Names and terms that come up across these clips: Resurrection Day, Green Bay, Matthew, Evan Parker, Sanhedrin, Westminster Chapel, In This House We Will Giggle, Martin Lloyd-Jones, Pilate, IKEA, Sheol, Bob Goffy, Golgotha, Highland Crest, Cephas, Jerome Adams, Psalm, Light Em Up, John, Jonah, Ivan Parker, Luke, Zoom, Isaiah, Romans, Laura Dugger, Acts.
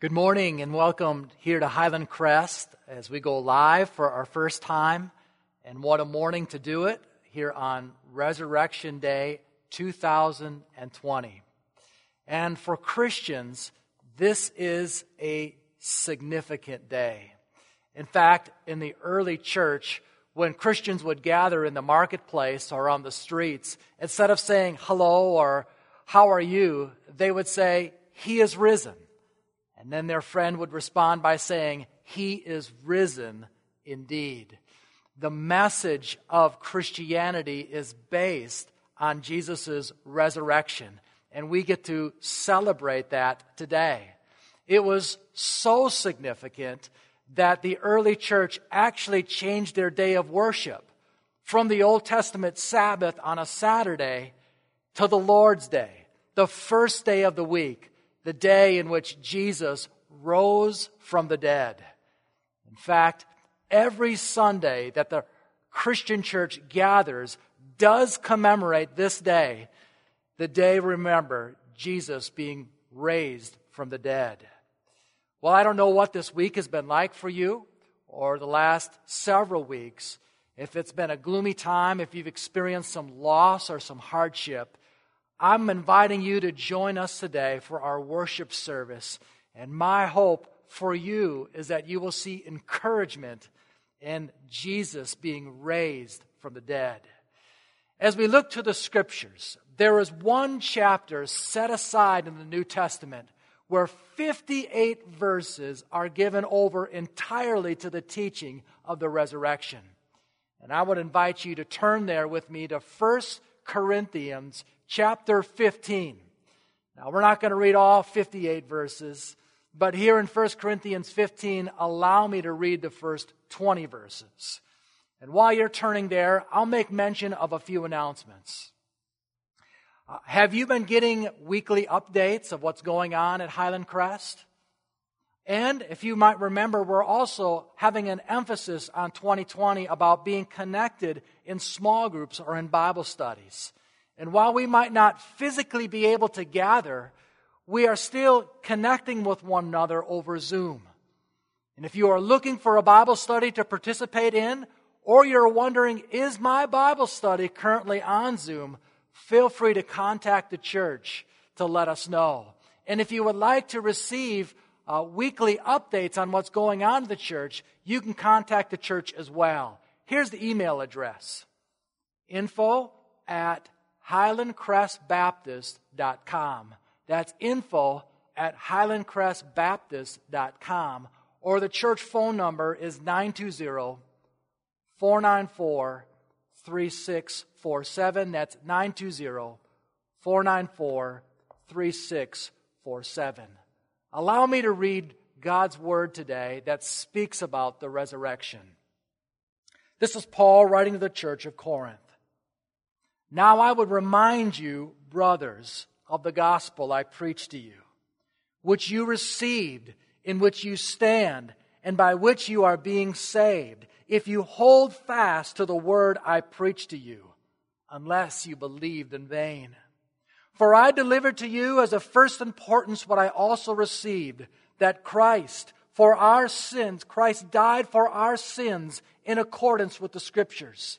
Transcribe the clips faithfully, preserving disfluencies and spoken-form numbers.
Good morning and welcome here to Highland Crest as we go live for our first time. And what a morning to do it here on Resurrection Day two thousand twenty. And for Christians, this is a significant day. In fact, in the early church, when Christians would gather in the marketplace or on the streets, instead of saying hello or how are you, they would say, he is risen. And then their friend would respond by saying, he is risen indeed. The message of Christianity is based on Jesus' resurrection, and we get to celebrate that today. It was so significant that the early church actually changed their day of worship from the Old Testament Sabbath on a Saturday to the Lord's Day, the first day of the week, the day in which Jesus rose from the dead. In fact, every Sunday that the Christian church gathers does commemorate this day, the day, remember, Jesus being raised from the dead. Well, I don't know what this week has been like for you or the last several weeks. If it's been a gloomy time, if you've experienced some loss or some hardship, I'm inviting you to join us today for our worship service. And my hope for you is that you will see encouragement in Jesus being raised from the dead. As we look to the Scriptures, there is one chapter set aside in the New Testament where fifty-eight verses are given over entirely to the teaching of the resurrection. And I would invite you to turn there with me to First Corinthians chapter fifteen. Now, we're not going to read all fifty-eight verses, but here in First Corinthians fifteen, allow me to read the first twenty verses. And while you're turning there, I'll make mention of a few announcements. Uh, have you been getting weekly updates of what's going on at Highland Crest? And if you might remember, we're also having an emphasis on twenty twenty about being connected in small groups or in Bible studies. And while we might not physically be able to gather, we are still connecting with one another over Zoom. And if you are looking for a Bible study to participate in, or you're wondering, is my Bible study currently on Zoom? Feel free to contact the church to let us know. And if you would like to receive uh, weekly updates on what's going on in the church, you can contact the church as well. Here's the email address, info at highland crest baptist dot com. That's info at highland crest baptist dot com. Or the church phone number is nine two zero, four nine four, three six four seven. That's nine two zero, four nine four, three six four seven. Allow me to read God's word today that speaks about the resurrection. This is Paul writing to the church of Corinth. Now I would remind you, brothers, of the gospel I preached to you, which you received, in which you stand, and by which you are being saved, if you hold fast to the word I preached to you, unless you believed in vain. For I delivered to you as of first importance what I also received, that Christ, for our sins, Christ died for our sins in accordance with the Scriptures,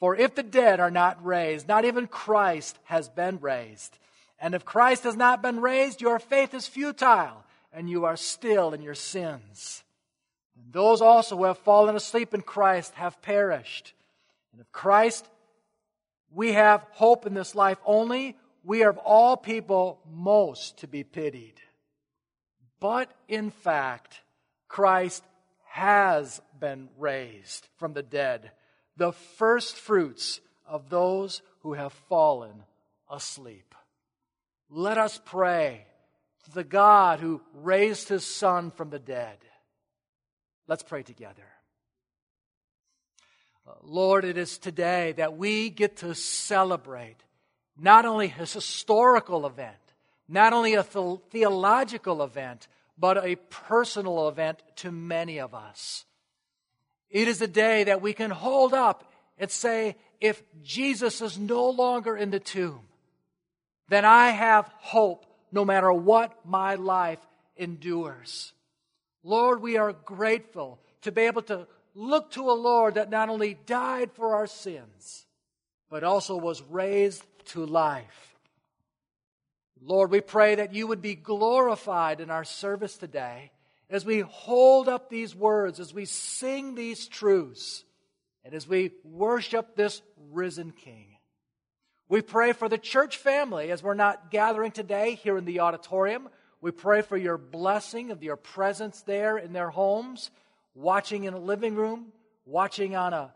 For if the dead are not raised, not even Christ has been raised. And if Christ has not been raised, your faith is futile, and you are still in your sins. And those also who have fallen asleep in Christ have perished. And if Christ, we have hope in this life only, we are of all people most to be pitied. But in fact, Christ has been raised from the dead, the first fruits of those who have fallen asleep. Let us pray to the God who raised His Son from the dead. Let's pray together. Lord, it is today that we get to celebrate not only a historical event, not only a the- theological event, but a personal event to many of us. It is a day that we can hold up and say, if Jesus is no longer in the tomb, then I have hope no matter what my life endures. Lord, we are grateful to be able to look to a Lord that not only died for our sins, but also was raised to life. Lord, we pray that You would be glorified in our service today as we hold up these words, as we sing these truths, and as we worship this risen King. We pray for the church family as we're not gathering today here in the auditorium. We pray for Your blessing of Your presence there in their homes, watching in a living room, watching on a,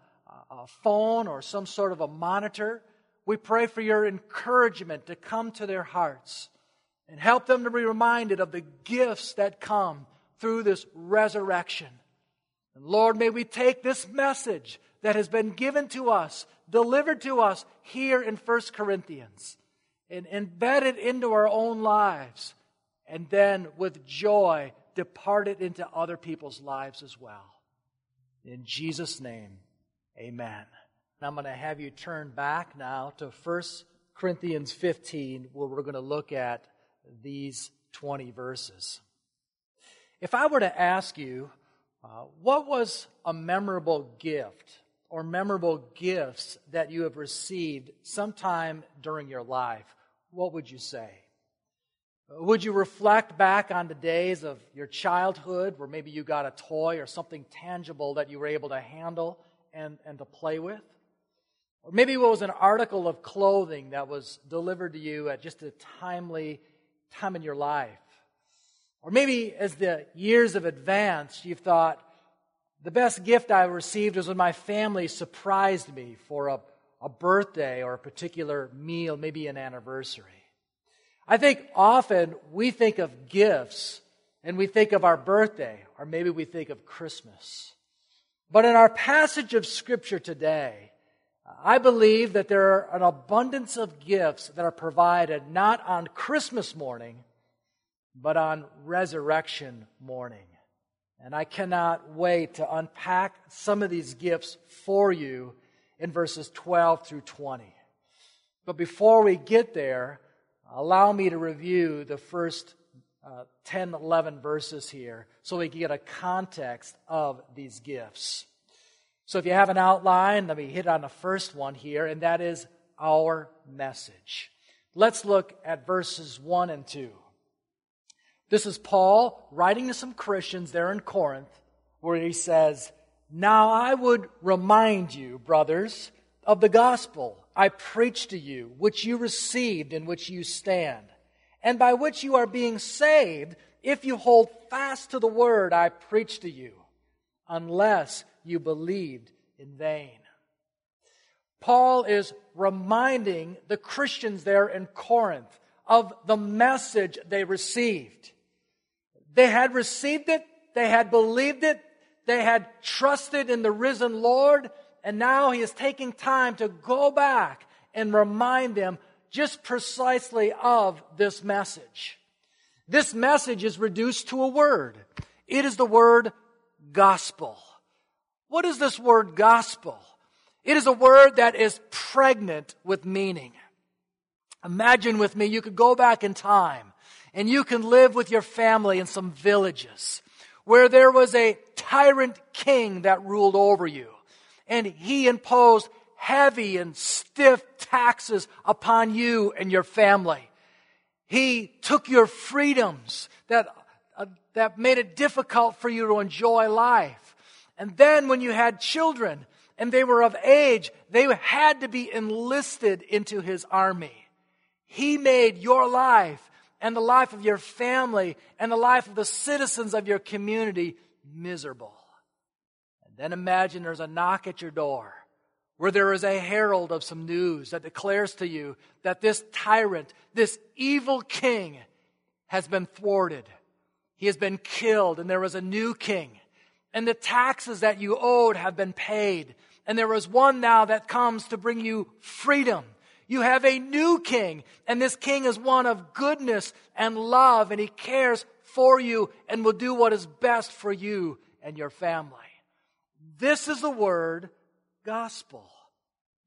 a phone or some sort of a monitor. We pray for Your encouragement to come to their hearts and help them to be reminded of the gifts that come through this resurrection. And Lord, may we take this message that has been given to us, delivered to us here in First Corinthians, and embed it into our own lives, and then with joy depart it into other people's lives as well. In Jesus' name, amen. I'm going to have you turn back now to First Corinthians fifteen, where we're going to look at these twenty verses. If I were to ask you, uh, what was a memorable gift or memorable gifts that you have received sometime during your life, what would you say? Would you reflect back on the days of your childhood where maybe you got a toy or something tangible that you were able to handle and, and to play with? Or maybe it was an article of clothing that was delivered to you at just a timely time in your life. Or maybe as the years have advanced, you've thought, the best gift I received was when my family surprised me for a, a birthday or a particular meal, maybe an anniversary. I think often we think of gifts and we think of our birthday, or maybe we think of Christmas. But in our passage of Scripture today, I believe that there are an abundance of gifts that are provided not on Christmas morning, but on resurrection morning. And I cannot wait to unpack some of these gifts for you in verses twelve through twenty. But before we get there, allow me to review the first uh, ten, eleven verses here so we can get a context of these gifts. So if you have an outline, let me hit on the first one here, and that is our message. Let's look at verses one and two. This is Paul writing to some Christians there in Corinth, where he says, "Now I would remind you, brothers, of the gospel I preached to you, which you received, in which you stand, and by which you are being saved, if you hold fast to the word I preached to you, unless you believed in vain." Paul is reminding the Christians there in Corinth of the message they received. They had received it, they had believed it, they had trusted in the risen Lord, and now he is taking time to go back and remind them just precisely of this message. This message is reduced to a word. It is the word gospel. What is this word gospel? It is a word that is pregnant with meaning. Imagine with me, you could go back in time and you can live with your family in some villages where there was a tyrant king that ruled over you, and he imposed heavy and stiff taxes upon you and your family. He took your freedoms that, uh, that made it difficult for you to enjoy life. And then when you had children and they were of age, they had to be enlisted into his army. He made your life and the life of your family and the life of the citizens of your community miserable. And then imagine there's a knock at your door where there is a herald of some news that declares to you that this tyrant, this evil king, has been thwarted. He has been killed, and there is a new king. And the taxes that you owed have been paid. And there is one now that comes to bring you freedom. You have a new king, and this king is one of goodness and love, and he cares for you and will do what is best for you and your family. This is the word gospel.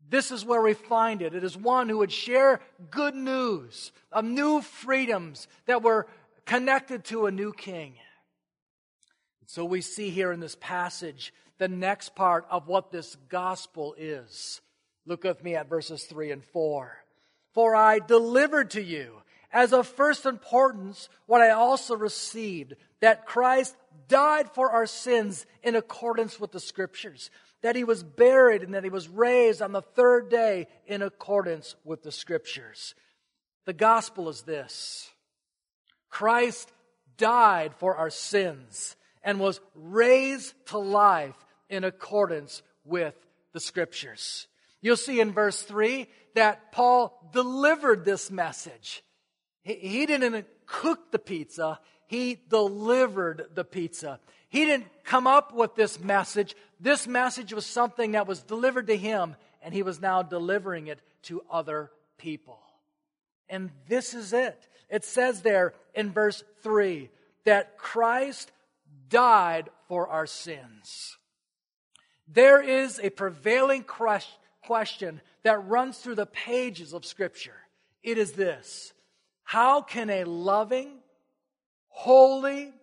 This is where we find it. It is one who would share good news of new freedoms that were connected to a new king. So we see here in this passage the next part of what this gospel is. Look with me at verses three and four. For I delivered to you as of first importance what I also received, that Christ died for our sins in accordance with the Scriptures, that he was buried and that he was raised on the third day in accordance with the Scriptures. The gospel is this: Christ died for our sins and was raised to life in accordance with the Scriptures. You'll see in verse three that Paul delivered this message. He, he didn't cook the pizza. He delivered the pizza. He didn't come up with this message. This message was something that was delivered to him, and he was now delivering it to other people. And this is it. It says there in verse three that Christ died for our sins. There is a prevailing question. question that runs through the pages of Scripture. It is this: how can a loving, holy,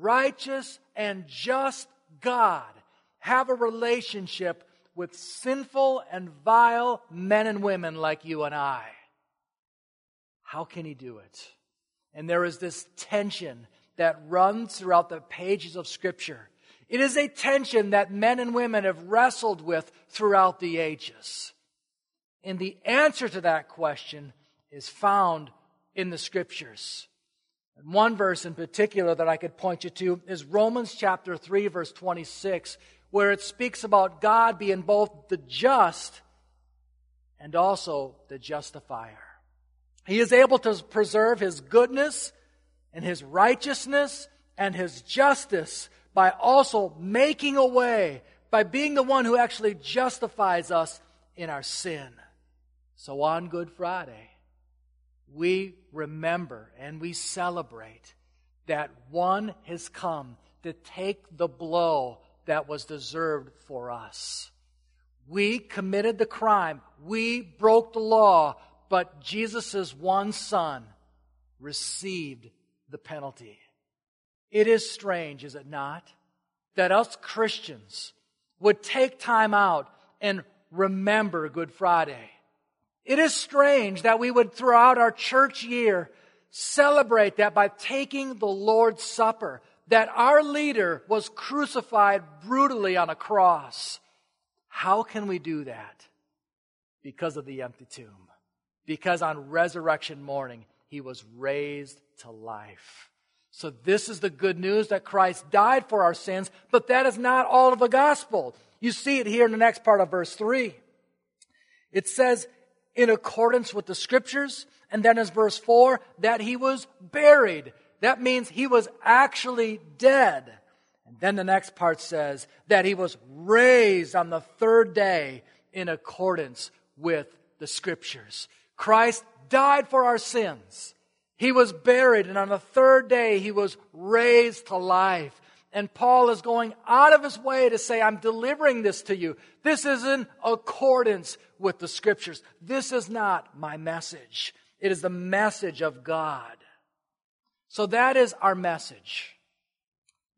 righteous, and just God have a relationship with sinful and vile men and women like you and I? How can he do it? And there is this tension that runs throughout the pages of Scripture. It is a tension that men and women have wrestled with throughout the ages. And the answer to that question is found in the Scriptures. And one verse in particular that I could point you to is Romans chapter three, verse twenty-six, where it speaks about God being both the just and also the justifier. He is able to preserve his goodness and his righteousness and his justice by also making a way, by being the one who actually justifies us in our sin. So on Good Friday, we remember and we celebrate that one has come to take the blow that was deserved for us. We committed the crime, we broke the law, but Jesus' one Son received the penalty. It is strange, is it not, that us Christians would take time out and remember Good Friday. It is strange that we would, throughout our church year, celebrate that by taking the Lord's Supper, that our leader was crucified brutally on a cross. How can we do that? Because of the empty tomb. Because on resurrection morning, he was raised to life. So this is the good news, that Christ died for our sins, but that is not all of the gospel. You see it here in the next part of verse three. It says, in accordance with the Scriptures, and then as verse four, that he was buried. That means he was actually dead. And then the next part says that he was raised on the third day in accordance with the Scriptures. Christ died for our sins. He was buried, and on the third day he was raised to life. And Paul is going out of his way to say, I'm delivering this to you. This is in accordance with the Scriptures. This is not my message. It is the message of God. So that is our message.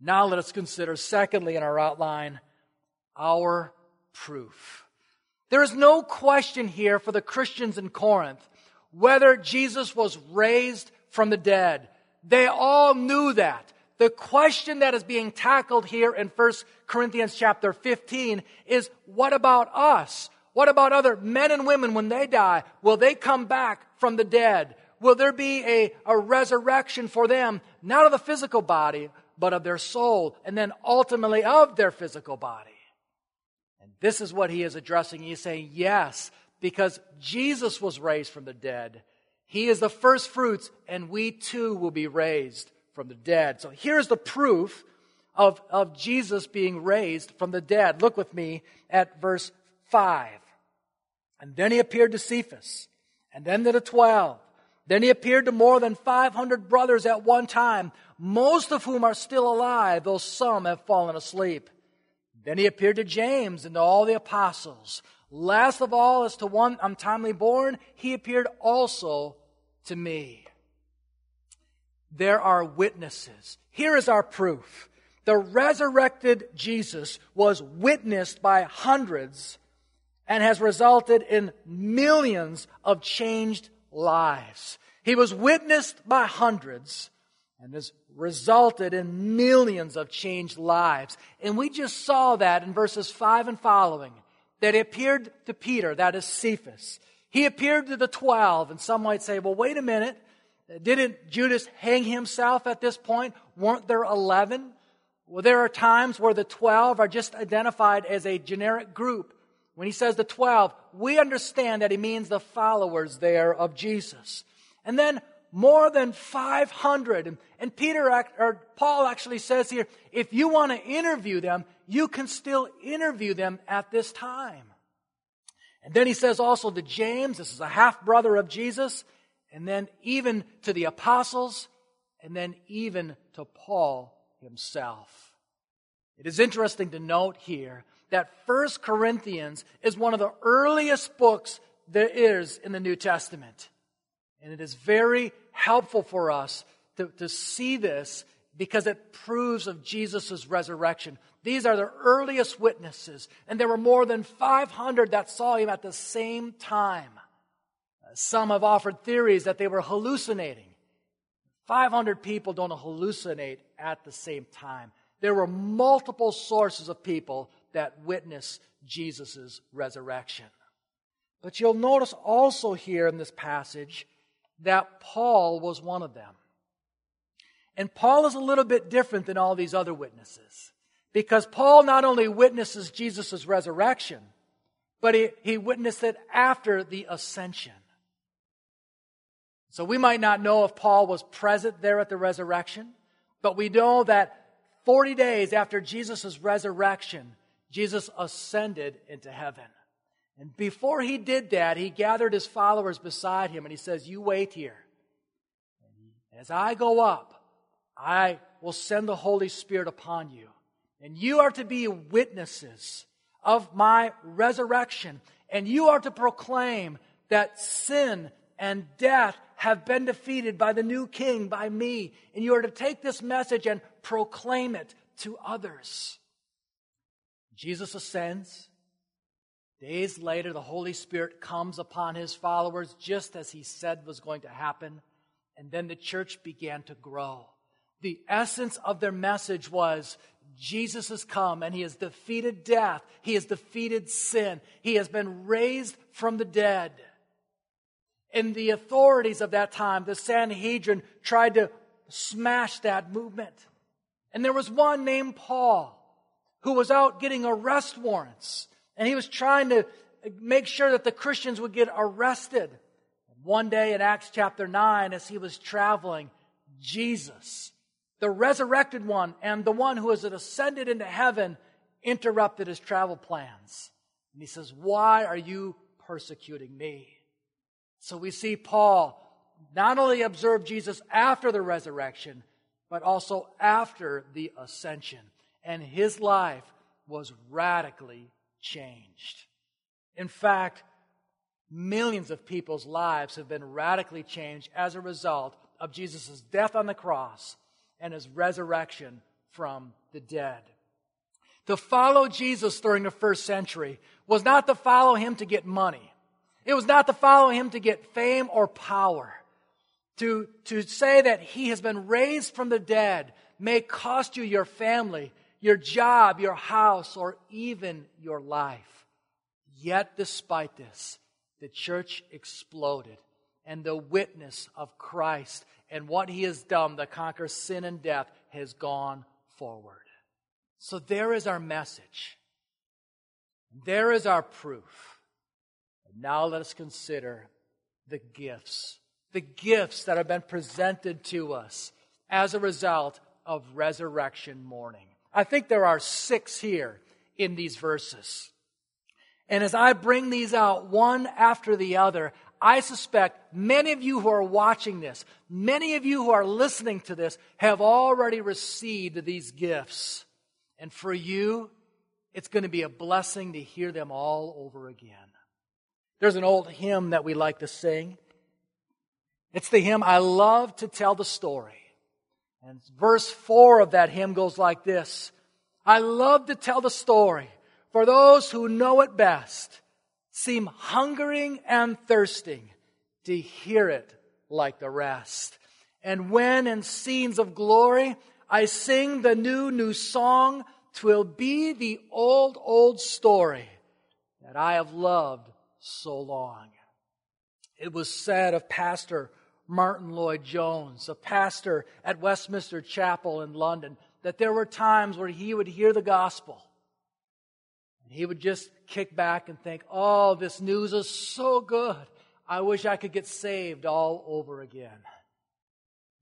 Now let us consider, secondly, in our outline, our proof. There is no question here for the Christians in Corinth whether Jesus was raised from the dead. They all knew that. The question that is being tackled here in First Corinthians chapter fifteen is, what about us? What about other men and women when they die? Will they come back from the dead? Will there be a, a resurrection for them, not of the physical body, but of their soul, and then ultimately of their physical body? And this is what he is addressing. He is saying, yes, because Jesus was raised from the dead. He is the first fruits, and we too will be raised from the dead. So here's the proof of, of Jesus being raised from the dead. Look with me at verse five. And then he appeared to Cephas, and then to the twelve. Then he appeared to more than five hundred brothers at one time, most of whom are still alive, though some have fallen asleep. Then he appeared to James and to all the apostles. Last of all, as to one untimely born, he appeared also to me. There are witnesses. Here is our proof. The resurrected Jesus was witnessed by hundreds and has resulted in millions of changed lives. He was witnessed by hundreds and has resulted in millions of changed lives. And we just saw that in verses five and following, that he appeared to Peter, that is Cephas. He appeared to the twelve, and some might say, well, wait a minute. Didn't Judas hang himself at this point? Weren't there eleven? Well, there are times where the twelve are just identified as a generic group. When he says the twelve, we understand that he means the followers there of Jesus. And then more than five hundred. And, and Peter or Paul actually says here, if you want to interview them, you can still interview them at this time. And then he says also to James, this is a half-brother of Jesus, and then even to the apostles, and then even to Paul himself. It is interesting to note here that First Corinthians is one of the earliest books there is in the New Testament. And it is very helpful for us to, to see this because it proves of Jesus' resurrection. These are the earliest witnesses, and there were more than five hundred that saw him at the same time. Some have offered theories that they were hallucinating. five hundred people don't hallucinate at the same time. There were multiple sources of people that witnessed Jesus' resurrection. But you'll notice also here in this passage that Paul was one of them. And Paul is a little bit different than all these other witnesses, because Paul not only witnesses Jesus' resurrection, but he, he witnessed it after the ascension. So we might not know if Paul was present there at the resurrection, but we know that forty days after Jesus' resurrection, Jesus ascended into heaven. And before he did that, he gathered his followers beside him and he says, you wait here. As I go up, I will send the Holy Spirit upon you. And you are to be witnesses of my resurrection. And you are to proclaim that sin and death have been defeated by the new king, by me. And you are to take this message and proclaim it to others. Jesus ascends. Days later, the Holy Spirit comes upon his followers just as he said was going to happen. And then the church began to grow. The essence of their message was, Jesus has come and he has defeated death. He has defeated sin. He has been raised from the dead. And the authorities of that time, the Sanhedrin, tried to smash that movement. And there was one named Paul who was out getting arrest warrants. And he was trying to make sure that the Christians would get arrested. One day in Acts chapter nine, as he was traveling, Jesus, the resurrected one and the one who has ascended into heaven, interrupted his travel plans. And he says, why are you persecuting me? So we see Paul not only observe Jesus after the resurrection, but also after the ascension. and his life was radically changed. In fact, millions of people's lives have been radically changed as a result of Jesus' death on the cross and his resurrection from the dead. To follow Jesus during the first century was not to follow him to get money. It was not to follow him to get fame or power. To, to say that he has been raised from the dead may cost you your family, your job, your house, or even your life. Yet despite this, the church exploded, and the witness of Christ and what he has done to conquer sin and death has gone forward. So there is our message. There is our proof. And now let us consider the gifts. The gifts that have been presented to us as a result of resurrection morning. I think there are six here in these verses. And as I bring these out one after the other, I suspect many of you who are watching this, many of you who are listening to this, have already received these gifts. And for you, it's going to be a blessing to hear them all over again. There's an old hymn that we like to sing. It's the hymn, "I Love to Tell the Story." And verse four of that hymn goes like this. "I love to tell the story, for those who know it best seem hungering and thirsting to hear it like the rest. And when in scenes of glory I sing the new, new song, 'twill be the old, old story that I have loved so long." It was said of Pastor Martin Lloyd-Jones, a pastor at Westminster Chapel in London, that there were times where he would hear the gospel and he would just kick back and think, "Oh, this news is so good. I wish I could get saved all over again."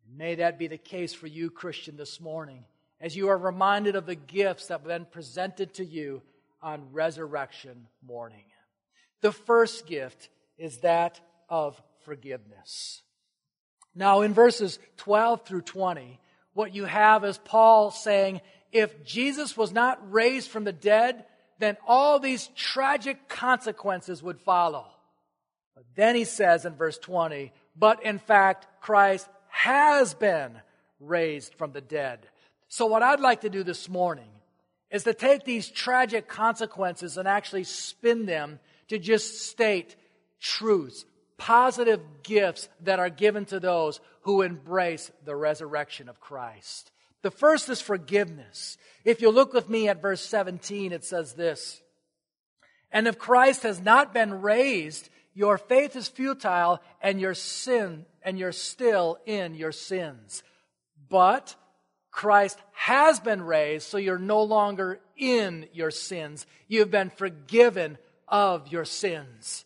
And may that be the case for you, Christian, this morning, as you are reminded of the gifts that have been presented to you on resurrection morning. The first gift is that of forgiveness. Now, in verses twelve through twenty, what you have is Paul saying, if Jesus was not raised from the dead, then all these tragic consequences would follow. But then he says in verse twenty, but in fact, Christ has been raised from the dead. So what I'd like to do this morning is to take these tragic consequences and actually spin them to just state truths, positive gifts that are given to those who embrace the resurrection of Christ. The first is forgiveness. If you look with me at verse seventeen, it says this, "And if Christ has not been raised, your faith is futile and your sin and you're still in your sins. But Christ has been raised, so you're no longer in your sins. You've been forgiven of your sins."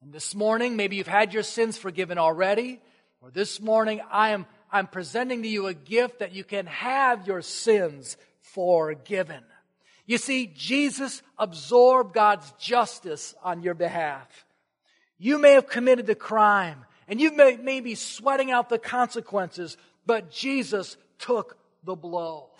And this morning, maybe you've had your sins forgiven already, or this morning I am I'm presenting to you a gift that you can have your sins forgiven. You see, Jesus absorbed God's justice on your behalf. You may have committed the crime, and you may, may be sweating out the consequences, but Jesus took the blow.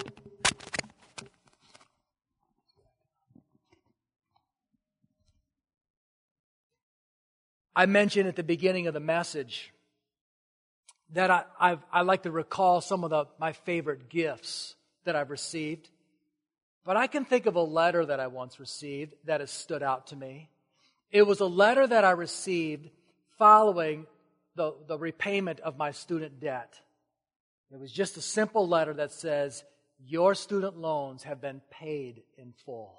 I mentioned at the beginning of the message that I I've, I like to recall some of the, my favorite gifts that I've received. But I can think of a letter that I once received that has stood out to me. It was a letter that I received following the, the repayment of my student debt. It was just a simple letter that says, "Your student loans have been paid in full."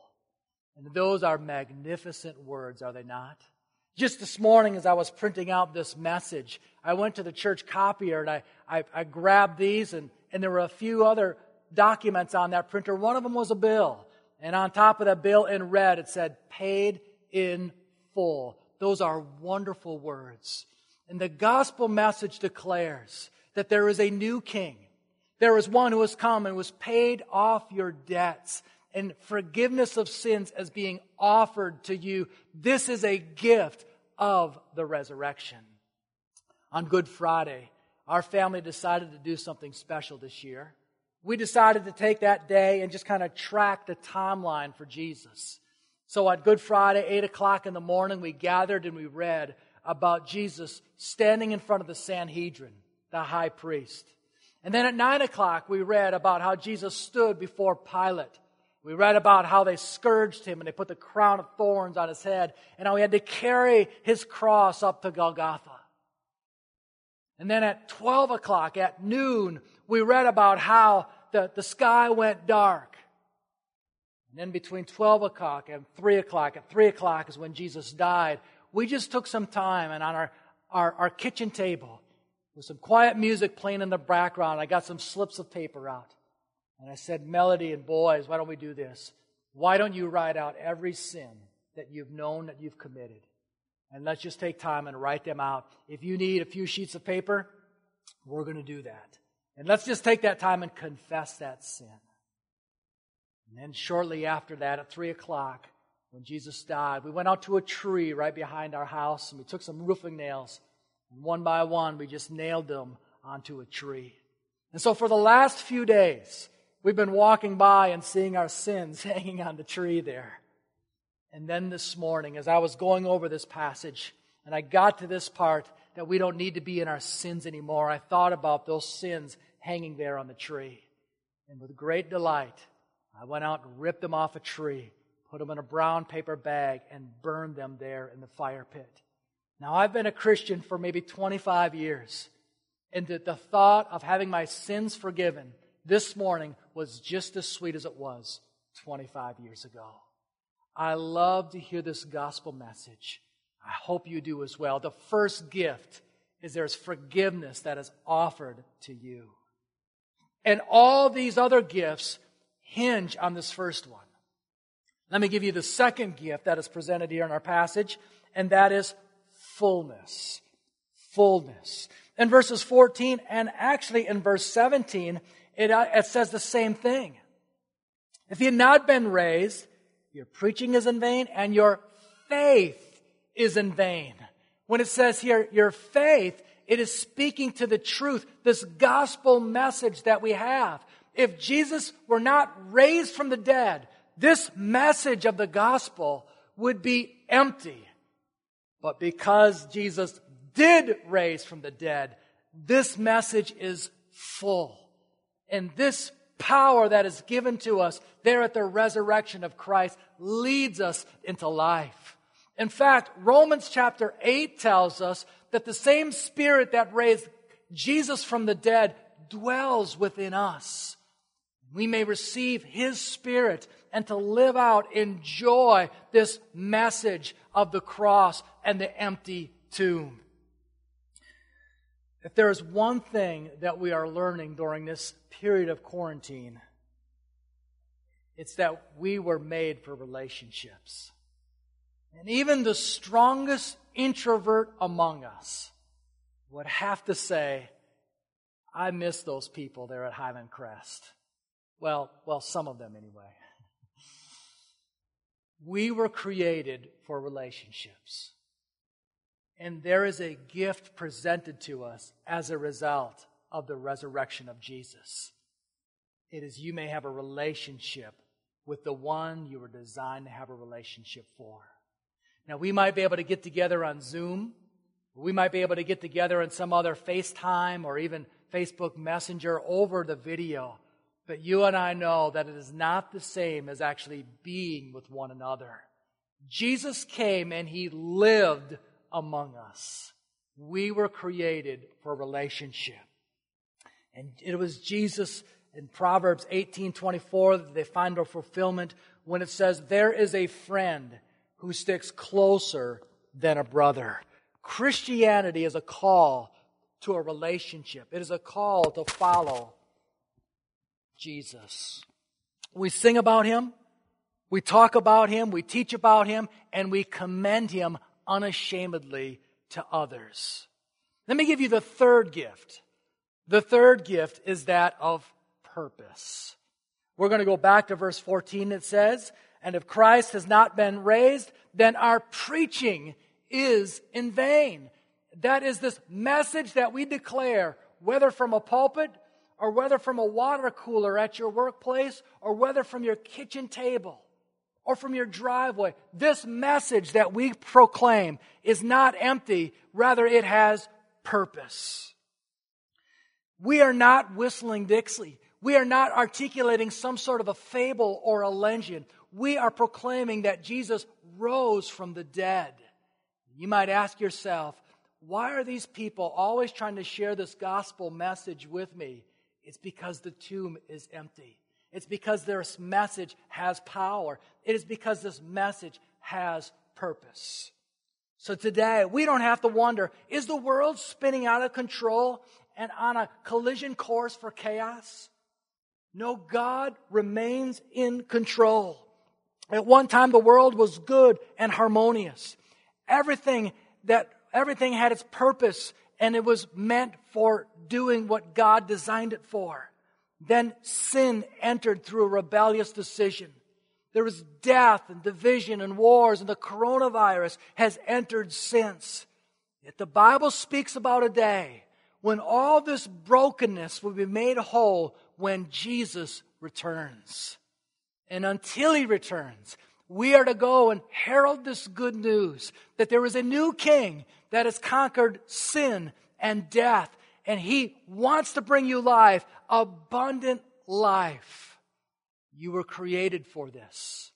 And those are magnificent words, are they not? Just this morning as I was printing out this message, I went to the church copier and I, I, I grabbed these, and, and there were a few other documents on that printer. One of them was a bill. And on top of that bill in red, it said, "Paid in full." Those are wonderful words. And the gospel message declares that there is a new king. There is one who has come and was paid off your debts. And forgiveness of sins as being offered to you. This is a gift of the resurrection. On Good Friday, our family decided to do something special this year. we decided to take that day and just kind of track the timeline for Jesus. So on Good Friday, eight o'clock in the morning, we gathered and we read about Jesus standing in front of the Sanhedrin, the high priest. And then at nine o'clock, we read about how Jesus stood before Pilate. We read about how they scourged him and they put the crown of thorns on his head and how he had to carry his cross up to Golgotha. And then at twelve o'clock, at noon, we read about how the, the sky went dark. And then between twelve o'clock and three o'clock, at three o'clock is when Jesus died. We just took some time, and on our, our, our kitchen table, with some quiet music playing in the background, I got some slips of paper out. And I said, Melody and boys, why don't we do this? Why don't you write out every sin that you've known that you've committed? And let's just take time and write them out. If you need a few sheets of paper, we're going to do that. And let's just take that time and confess that sin. And then shortly after that, at three o'clock, when Jesus died, we went out to a tree right behind our house, and we took some roofing nails. And one by one, we just nailed them onto a tree. And so for the last few days, we've been walking by and seeing our sins hanging on the tree there. And then this morning, as I was going over this passage, and I got to this part that we don't need to be in our sins anymore, I thought about those sins hanging there on the tree. And with great delight, I went out and ripped them off a tree, put them in a brown paper bag, and burned them there in the fire pit. Now, I've been a Christian for maybe twenty-five years, and the, the thought of having my sins forgiven this morning was just as sweet as it was twenty-five years ago. I love to hear this gospel message. I hope you do as well. The first gift is there's forgiveness that is offered to you. And all these other gifts hinge on this first one. Let me give you the second gift that is presented here in our passage, and that is fullness. Fullness. In verses fourteen and actually in verse seventeen, it, it says the same thing. If he had not been raised, your preaching is in vain, and your faith is in vain. When it says here, your faith, it is speaking to the truth, this gospel message that we have. If Jesus were not raised from the dead, this message of the gospel would be empty. But because Jesus did raise from the dead, this message is full. And this power that is given to us there at the resurrection of Christ leads us into life. In fact, Romans chapter eight tells us that the same Spirit that raised Jesus from the dead dwells within us. We may receive His Spirit and to live out in joy this message of the cross and the empty tomb. If there is one thing that we are learning during this period of quarantine, it's that we were made for relationships. And even the strongest introvert among us would have to say, I miss those people there at Highland Crest. Well, well, some of them anyway. We were created for relationships. And there is a gift presented to us as a result of the resurrection of Jesus. It is you may have a relationship with the one you were designed to have a relationship for. Now, we might be able to get together on Zoom. We might be able to get together in some other FaceTime or even Facebook Messenger over the video. But you and I know that it is not the same as actually being with one another. Jesus came and He lived among us. We were created for relationship. And it was Jesus in Proverbs eighteen twenty-four that they find their fulfillment when it says, there is a friend who sticks closer than a brother. Christianity is a call to a relationship. It is a call to follow Jesus. We sing about Him, we talk about Him, we teach about Him, and we commend Him unashamedly to others. Let me give you the third gift. The third gift is that of purpose. We're going to go back to verse fourteen. It says, and if Christ has not been raised, then our preaching is in vain. That is this message that we declare, whether from a pulpit or whether from a water cooler at your workplace, or whether from your kitchen table, or from your driveway, this message that we proclaim is not empty. Rather, it has purpose. We are not whistling Dixie. We are not articulating some sort of a fable or a legend. We are proclaiming that Jesus rose from the dead. You might ask yourself, why are these people always trying to share this gospel message with me? It's because the tomb is empty. It's because this message has power. It is because this message has purpose. So today, we don't have to wonder, is the world spinning out of control and on a collision course for chaos? No, God remains in control. At one time, the world was good and harmonious. Everything that everything had its purpose, and it was meant for doing what God designed it for. Then sin entered through a rebellious decision. There was death and division and wars, and the coronavirus has entered since. Yet the Bible speaks about a day when all this brokenness will be made whole when Jesus returns. And until He returns, we are to go and herald this good news that there is a new king that has conquered sin and death, and He wants to bring you life, abundant life. You were created for this.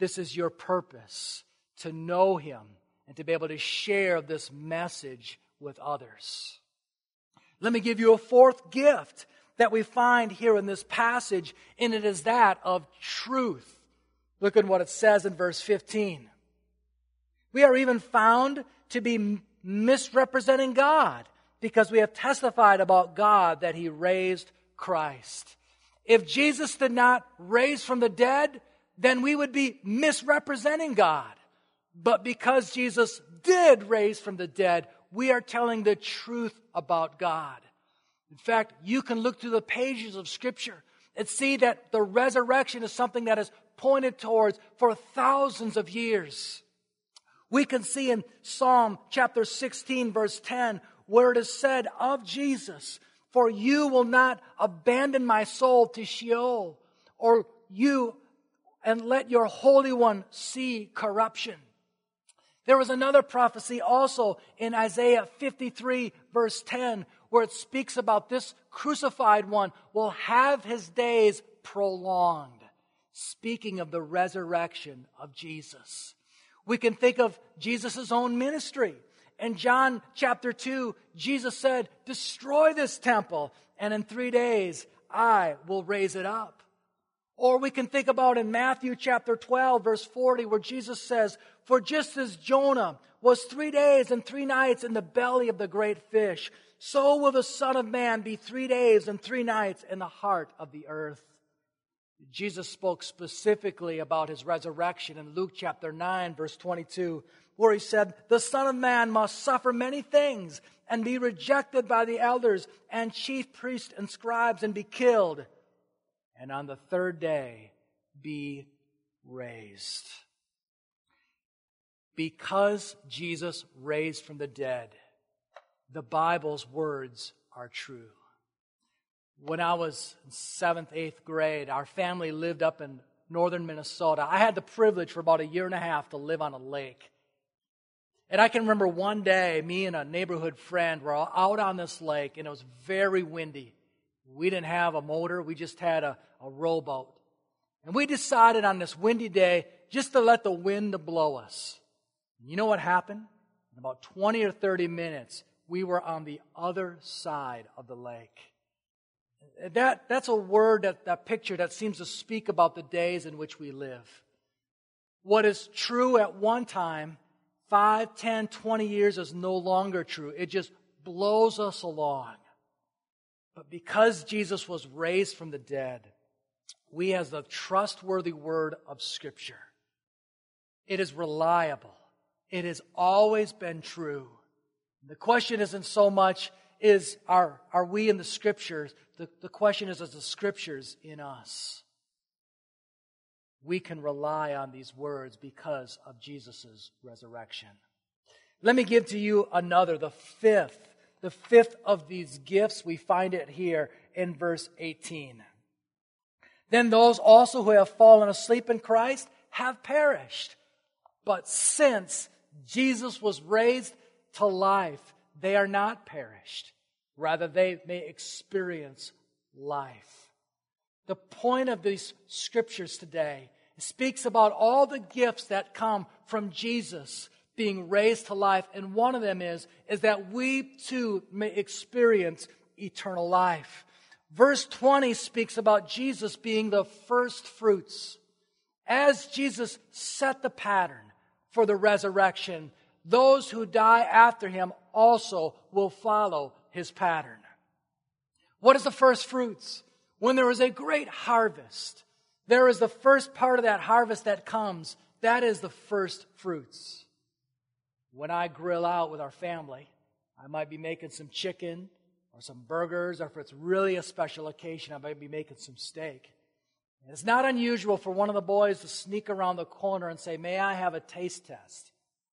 This is your purpose, to know Him and to be able to share this message with others. Let me give you a fourth gift that we find here in this passage, and it is that of truth. Look at what it says in verse fifteen. We are even found to be misrepresenting God because we have testified about God that He raised Christ. If Jesus did not raise from the dead, then we would be misrepresenting God. But because Jesus did raise from the dead, we are telling the truth about God. In fact, you can look through the pages of Scripture and see that the resurrection is something that is pointed towards for thousands of years. We can see in Psalm chapter sixteen, verse ten, where it is said of Jesus, "For you will not abandon my soul to Sheol, or you and let your Holy One see corruption." There was another prophecy also in Isaiah fifty-three, verse ten, where it speaks about this crucified one will have his days prolonged, speaking of the resurrection of Jesus. We can think of Jesus' own ministry. In John chapter two, Jesus said, "Destroy this temple, and in three days I will raise it up." Or we can think about in Matthew chapter twelve, verse forty, where Jesus says, "For just as Jonah was three days and three nights in the belly of the great fish, so will the Son of Man be three days and three nights in the heart of the earth." Jesus spoke specifically about His resurrection in Luke chapter nine, verse twenty-two, where He said, "The Son of Man must suffer many things and be rejected by the elders and chief priests and scribes and be killed, and on the third day be raised." Because Jesus raised from the dead, the Bible's words are true. When I was in seventh, eighth grade, our family lived up in northern Minnesota. I had the privilege for about a year and a half to live on a lake. And I can remember one day, me and a neighborhood friend were out on this lake, and it was very windy. We didn't have a motor. We just had a, a rowboat. And we decided on this windy day just to let the wind blow us. And you know what happened? In about twenty or thirty minutes, we were on the other side of the lake. That, that's a word, that, that picture that seems to speak about the days in which we live. What is true at one time, five, ten, twenty years is no longer true. It just blows us along. But because Jesus was raised from the dead, we have the trustworthy word of Scripture. It is reliable. It has always been true. The question isn't so much, Is are, are we in the Scriptures? The, the question is, is the Scriptures in us? We can rely on these words because of Jesus' resurrection. Let me give to you another, the fifth. The fifth of these gifts, we find it here in verse eighteen. Then those also who have fallen asleep in Christ have perished. But since Jesus was raised to life, they are not perished. Rather, they may experience life. The point of these scriptures today speaks about all the gifts that come from Jesus being raised to life. And one of them is, is that we too may experience eternal life. Verse twenty speaks about Jesus being the first fruits. As Jesus set the pattern for the resurrection, those who die after him also will follow his pattern. What is the first fruits? When there is a great harvest, there is the first part of that harvest that comes. That is the first fruits. When I grill out with our family, I might be making some chicken or some burgers, or if it's really a special occasion, I might be making some steak. And it's not unusual for one of the boys to sneak around the corner and say, "May I have a taste test?"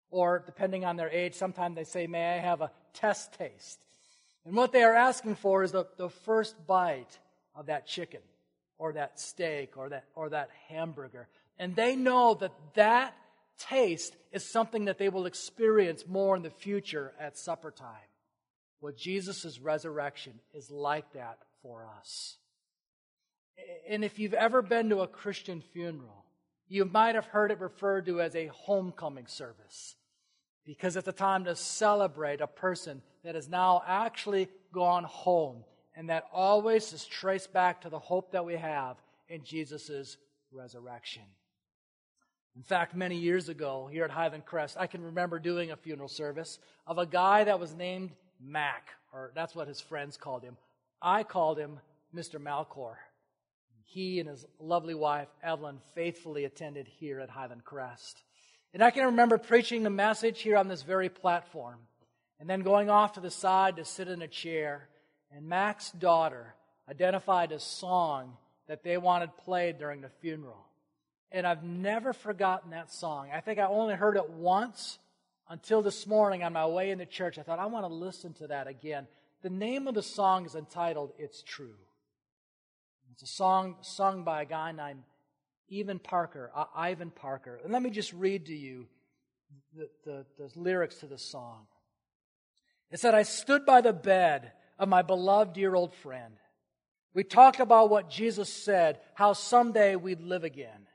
Or, depending on their age, sometimes they say, "May I have a test taste?" And what they are asking for is the, the first bite of that chicken or that steak or that, or that hamburger. And they know that that taste is something that they will experience more in the future at supper time. Well, Jesus' resurrection is like that for us. And if you've ever been to a Christian funeral, you might have heard it referred to as a homecoming service, because it's a time to celebrate a person that has now actually gone home, and that always is traced back to the hope that we have in Jesus' resurrection. In fact, many years ago here at Highland Crest, I can remember doing a funeral service of a guy that was named Mac, or that's what his friends called him. I called him Mister Malcor. He and his lovely wife, Evelyn, faithfully attended here at Highland Crest. And I can remember preaching the message here on this very platform and then going off to the side to sit in a chair. And Mac's daughter identified a song that they wanted played during the funeral. And I've never forgotten that song. I think I only heard it once until this morning on my way into church. I thought, I want to listen to that again. The name of the song is entitled, "It's True." It's a song sung by a guy named Evan Parker, uh, Ivan Parker. And let me just read to you the, the, the lyrics to the song. It said, "I stood by the bed of my beloved dear old friend. We talked about what Jesus said, how someday we'd live again.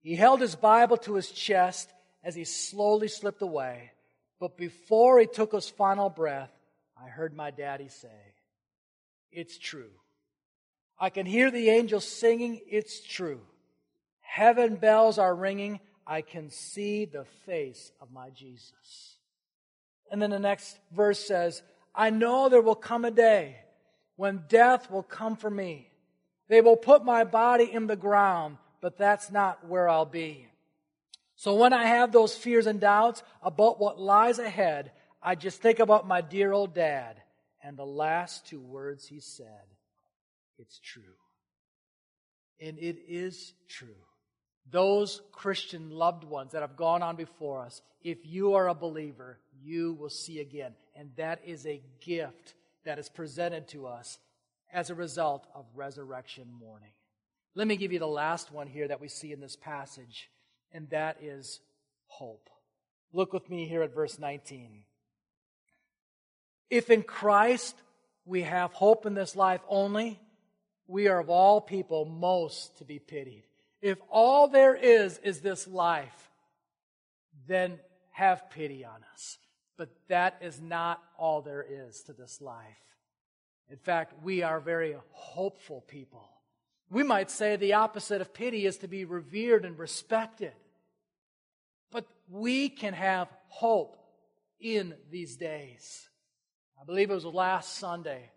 He held his Bible to his chest as he slowly slipped away. But before he took his final breath, I heard my daddy say, 'It's true.' I can hear the angels singing, 'It's true.' Heaven bells are ringing, I can see the face of my Jesus." And then the next verse says, "I know there will come a day when death will come for me. They will put my body in the ground, but that's not where I'll be. So when I have those fears and doubts about what lies ahead, I just think about my dear old dad and the last two words he said. It's true." And it is true. Those Christian loved ones that have gone on before us, if you are a believer, you will see again. And that is a gift that is presented to us as a result of resurrection morning. Let me give you the last one here that we see in this passage, and that is hope. Look with me here at verse nineteen. "If in Christ we have hope in this life only, we are of all people most to be pitied." If all there is is this life, then have pity on us. But that is not all there is to this life. In fact, we are very hopeful people. We might say the opposite of pity is to be revered and respected. But we can have hope in these days. I believe it was last Sunday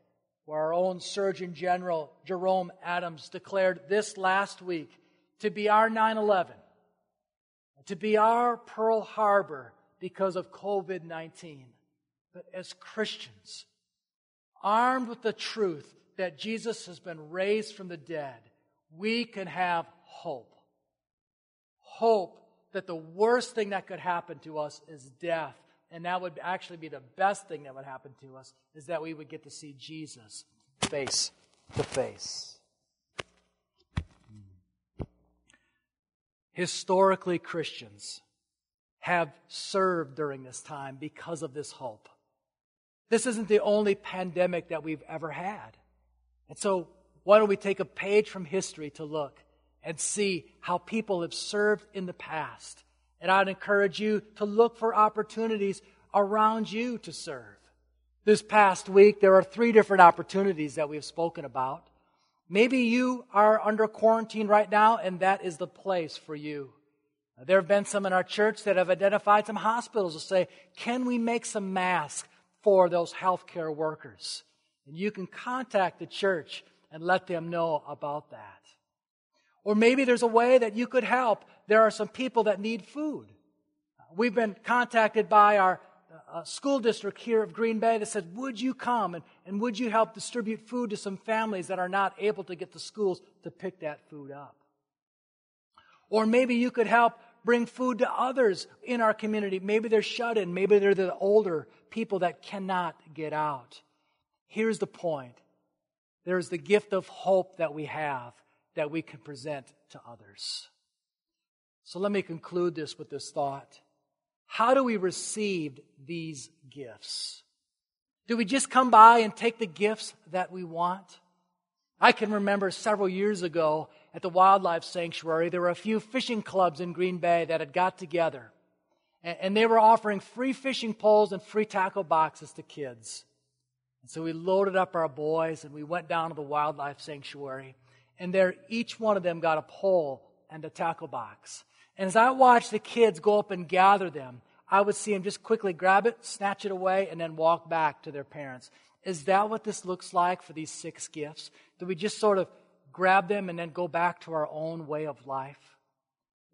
where our own Surgeon General, Jerome Adams, declared this last week to be our nine eleven, to be our Pearl Harbor because of covid nineteen. But as Christians, armed with the truth that Jesus has been raised from the dead, we can have hope. Hope that the worst thing that could happen to us is death. And that would actually be the best thing that would happen to us, is that we would get to see Jesus face to face. Historically, Christians have served during this time because of this hope. This isn't the only pandemic that we've ever had. And so why don't we take a page from history to look and see how people have served in the past. And I'd encourage you to look for opportunities around you to serve. This past week, there are three different opportunities that we've spoken about. Maybe you are under quarantine right now, and that is the place for you. There have been some in our church that have identified some hospitals to say, can we make some masks for those healthcare workers? And you can contact the church and let them know about that. Or maybe there's a way that you could help. There are some people that need food. We've been contacted by our uh, school district here of Green Bay that said, would you come and, and would you help distribute food to some families that are not able to get to schools to pick that food up? Or maybe you could help bring food to others in our community. Maybe they're shut in. Maybe they're the older people that cannot get out. Here's the point. There's the gift of hope that we have that we can present to others. So let me conclude this with this thought. How do we receive these gifts? Do we just come by and take the gifts that we want? I can remember several years ago at the wildlife sanctuary, there were a few fishing clubs in Green Bay that had got together, and they were offering free fishing poles and free tackle boxes to kids. And so we loaded up our boys and we went down to the wildlife sanctuary, and there each one of them got a pole and a tackle box. And as I watched the kids go up and gather them, I would see them just quickly grab it, snatch it away, and then walk back to their parents. Is that what this looks like for these six gifts? Do we just sort of grab them and then go back to our own way of life?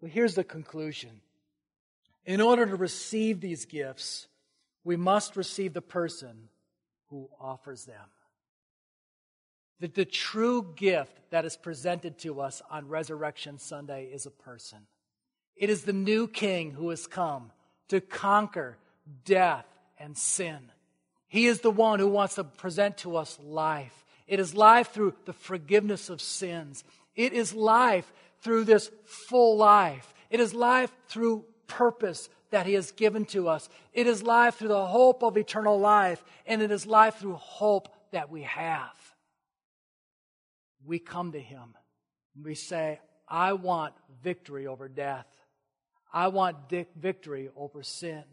Well, here's the conclusion. In order to receive these gifts, we must receive the person who offers them. The, the true gift that is presented to us on Resurrection Sunday is a person. It is the new king who has come to conquer death and sin. He is the one who wants to present to us life. It is life through the forgiveness of sins. It is life through this full life. It is life through purpose that He has given to us. It is life through the hope of eternal life, and it is life through hope that we have. We come to Him and we say, I want victory over death. I want victory over sin.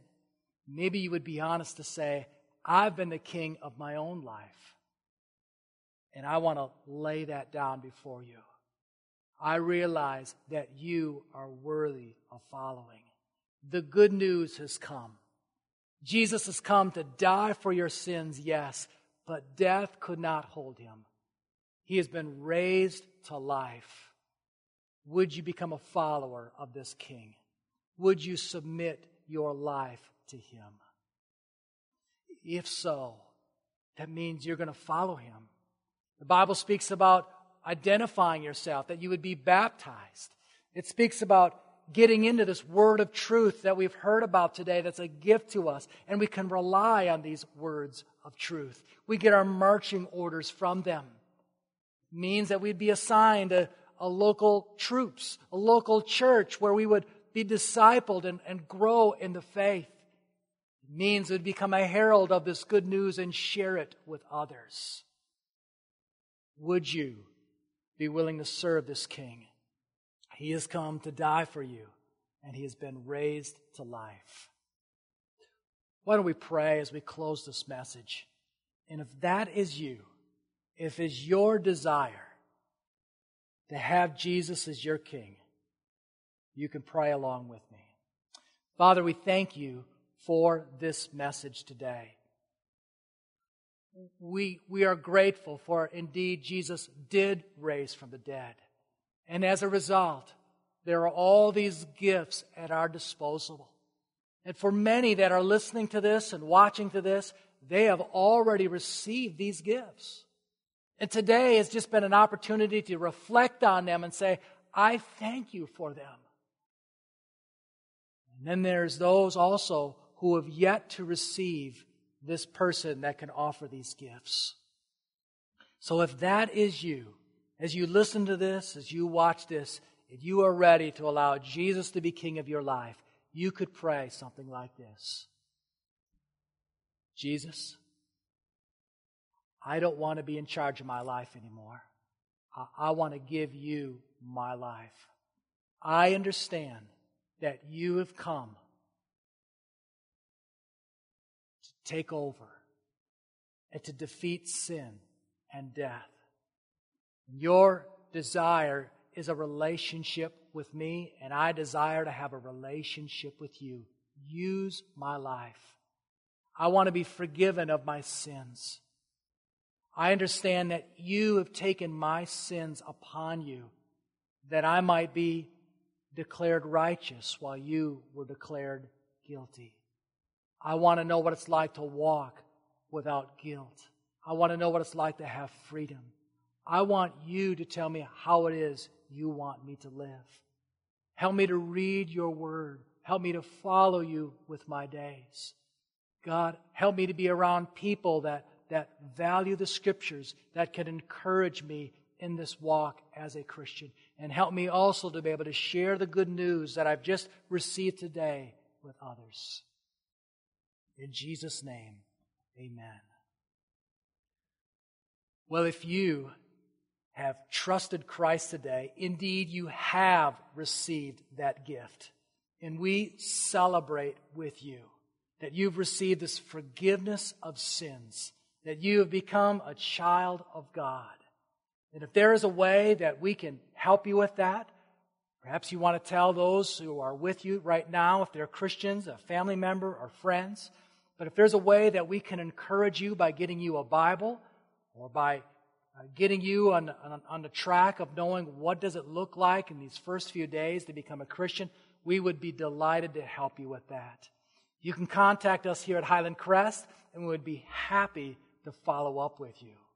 Maybe you would be honest to say, I've been the king of my own life, and I want to lay that down before you. I realize that you are worthy of following. The good news has come. Jesus has come to die for your sins, yes, but death could not hold Him. He has been raised to life. Would you become a follower of this King? Would you submit your life to Him? If so, that means you're going to follow Him. The Bible speaks about identifying yourself, that you would be baptized. It speaks about getting into this word of truth that we've heard about today that's a gift to us, and we can rely on these words of truth. We get our marching orders from them. It means that we'd be assigned a, a local troops, a local church where we would be discipled and, and grow in the faith. It means we'd become a herald of this good news and share it with others. Would you be willing to serve this King? He has come to die for you, and He has been raised to life. Why don't we pray as we close this message? And if that is you, if it's your desire to have Jesus as your King, you can pray along with me. Father, we thank You for this message today. We, we are grateful for indeed Jesus did raise from the dead. And as a result, there are all these gifts at our disposal. And for many that are listening to this and watching to this, they have already received these gifts. And today has just been an opportunity to reflect on them and say, I thank You for them. And then there's those also who have yet to receive this person that can offer these gifts. So if that is you, as you listen to this, as you watch this, if you are ready to allow Jesus to be king of your life, you could pray something like this. Jesus, I don't want to be in charge of my life anymore. I, I want to give you my life. I understand that you have come to take over and to defeat sin and death. Your desire is a relationship with me, and I desire to have a relationship with you. Use my life. I want to be forgiven of my sins. I understand that you have taken my sins upon you, that I might be declared righteous while you were declared guilty. I want to know what it's like to walk without guilt. I want to know what it's like to have freedom. I want you to tell me how it is you want me to live. Help me to read your word. Help me to follow you with my days. God, help me to be around people that, that value the Scriptures, that can encourage me in this walk as a Christian. And help me also to be able to share the good news that I've just received today with others. In Jesus' name, amen. Well, if you have trusted Christ today, indeed you have received that gift. And we celebrate with you that you've received this forgiveness of sins, that you have become a child of God. And if there is a way that we can help you with that, perhaps you want to tell those who are with you right now, if they're Christians, a family member, or friends. But if there's a way that we can encourage you by getting you a Bible or by getting you on, on, on the track of knowing what does it look like in these first few days to become a Christian, we would be delighted to help you with that. You can contact us here at Highland Crest, and we would be happy to follow up with you.